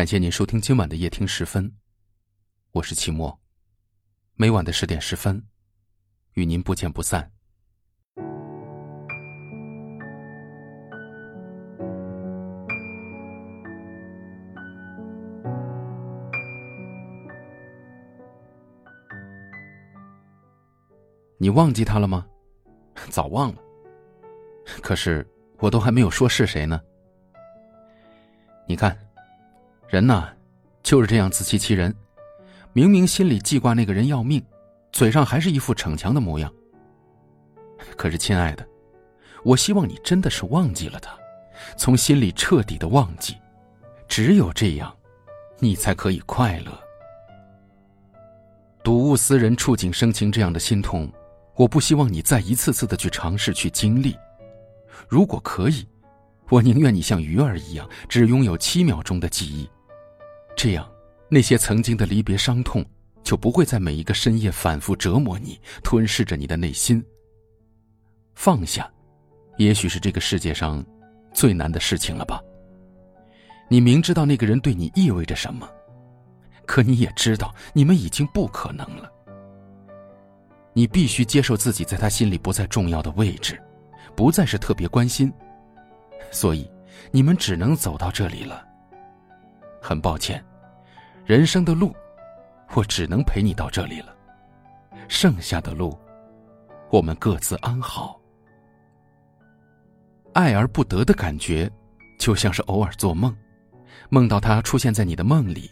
感谢您收听今晚的夜听十分，我是齐墨，每晚的10点10分，与您不见不散。你忘记他了吗？早忘了，可是我都还没有说是谁呢。你看，人呐，就是这样自欺欺人，明明心里记挂那个人要命，嘴上还是一副逞强的模样。可是亲爱的，我希望你真的是忘记了他，从心里彻底的忘记，只有这样，你才可以快乐。睹物思人、触景生情这样的心痛，我不希望你再一次次的去尝试去经历。如果可以，我宁愿你像鱼儿一样只拥有7秒钟的记忆，这样那些曾经的离别伤痛就不会在每一个深夜反复折磨你，吞噬着你的内心。放下也许是这个世界上最难的事情了吧。你明知道那个人对你意味着什么，可你也知道你们已经不可能了。你必须接受自己在他心里不再重要的位置，不再是特别关心，所以你们只能走到这里了。很抱歉，人生的路我只能陪你到这里了，剩下的路我们各自安好。爱而不得的感觉就像是偶尔做梦，梦到他出现在你的梦里，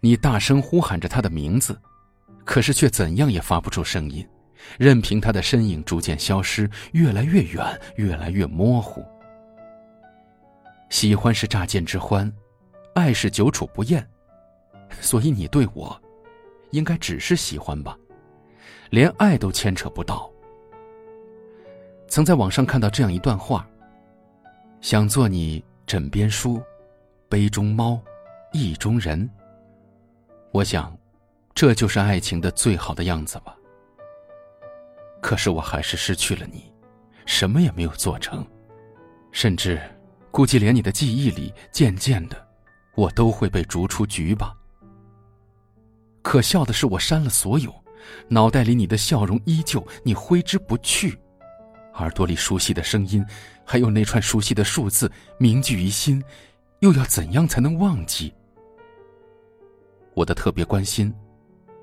你大声呼喊着他的名字，可是却怎样也发不出声音，任凭他的身影逐渐消失，越来越远，越来越模糊。喜欢是乍见之欢，爱是久处不厌，所以你对我应该只是喜欢吧，连爱都牵扯不到。曾在网上看到这样一段话，想做你枕边书，杯中猫，意中人。我想这就是爱情的最好的样子吧。可是我还是失去了你，什么也没有做成，甚至估计连你的记忆里渐渐的我都会被逐出局吧。可笑的是，我删了所有，脑袋里你的笑容依旧，你挥之不去，耳朵里熟悉的声音，还有那串熟悉的数字铭记于心，又要怎样才能忘记？我的特别关心，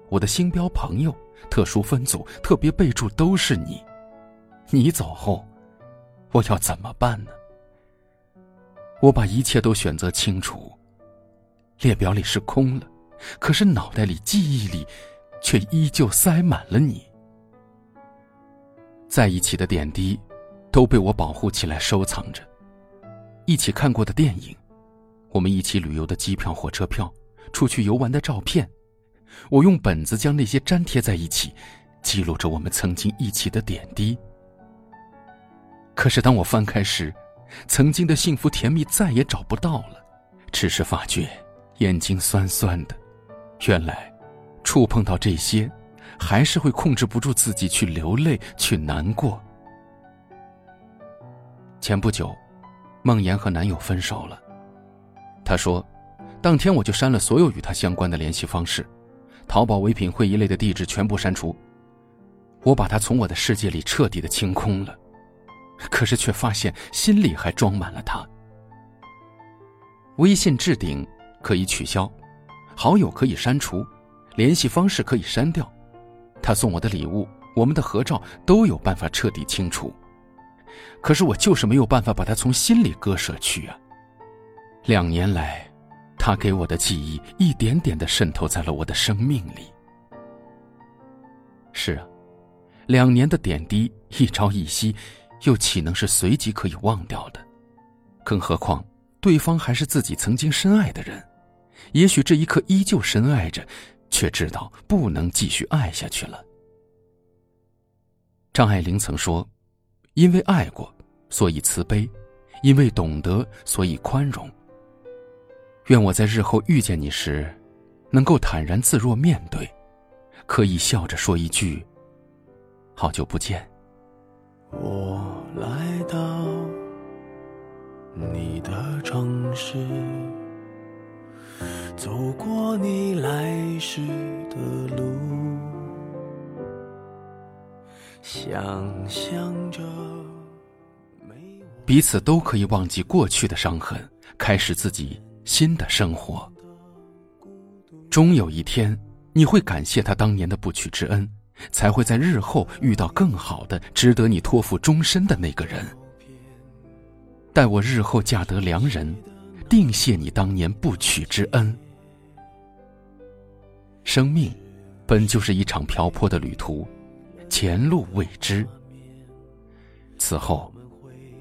我的星标朋友，特殊分组，特别备注都是你。你走后，我要怎么办呢？我把一切都选择清除，列表里是空了，可是脑袋里记忆里却依旧塞满了你。在一起的点滴都被我保护起来收藏着，一起看过的电影，我们一起旅游的机票火车票，出去游玩的照片，我用本子将那些粘贴在一起，记录着我们曾经一起的点滴。可是当我翻开时，曾经的幸福甜蜜再也找不到了，只是发觉眼睛酸酸的，原来触碰到这些还是会控制不住自己去流泪，去难过。前不久孟岩和男友分手了，他说当天我就删了所有与他相关的联系方式，淘宝唯品会一类的地址全部删除。我把他从我的世界里彻底的清空了，可是却发现心里还装满了他。微信置顶可以取消，好友可以删除，联系方式可以删掉，他送我的礼物，我们的合照都有办法彻底清除，可是我就是没有办法把他从心里割舍去啊。2年来他给我的记忆一点点地渗透在了我的生命里。是啊，2年的点滴，一朝一夕，又岂能是随即可以忘掉的？更何况对方还是自己曾经深爱的人，也许这一刻依旧深爱着，却知道不能继续爱下去了。张爱玲曾说，因为爱过，所以慈悲，因为懂得，所以宽容。愿我在日后遇见你时，能够坦然自若面对，可以笑着说一句好久不见。我来到你的城市，走过你来时的路，想象着彼此都可以忘记过去的伤痕，开始自己新的生活。终有一天，你会感谢他当年的不娶之恩，才会在日后遇到更好的、值得你托付终身的那个人。待我日后嫁得良人，定谢你当年不娶之恩。生命本就是一场瓢泼的旅途，前路未知。此后，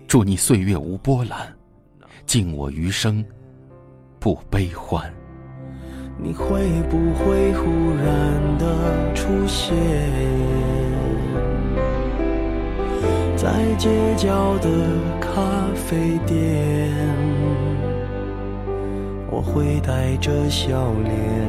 祝你岁月无波澜，敬我余生不悲欢。你会不会忽然的出现在街角的咖啡店，我会带着笑脸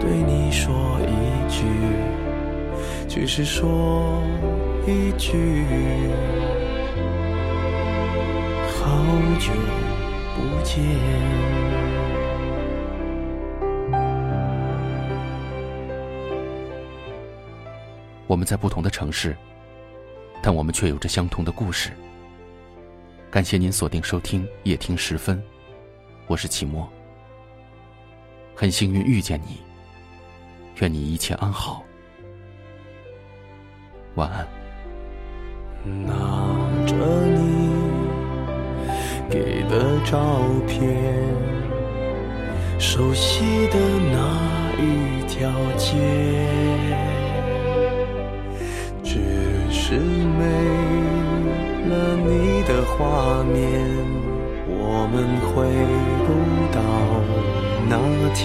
对你说一句，只是说一句，好久不见。我们在不同的城市，但我们却有着相同的故事。感谢您锁定收听夜听十分，我是启墨。很幸运遇见你，愿你一切安好，晚安。拿着你给的照片，熟悉的那一条街，只是没了你的画面，我们回不到那天。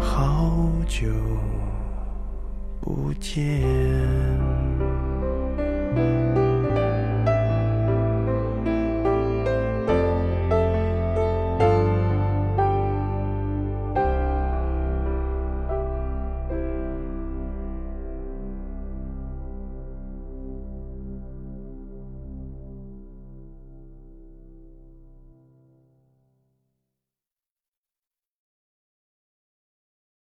好久不见。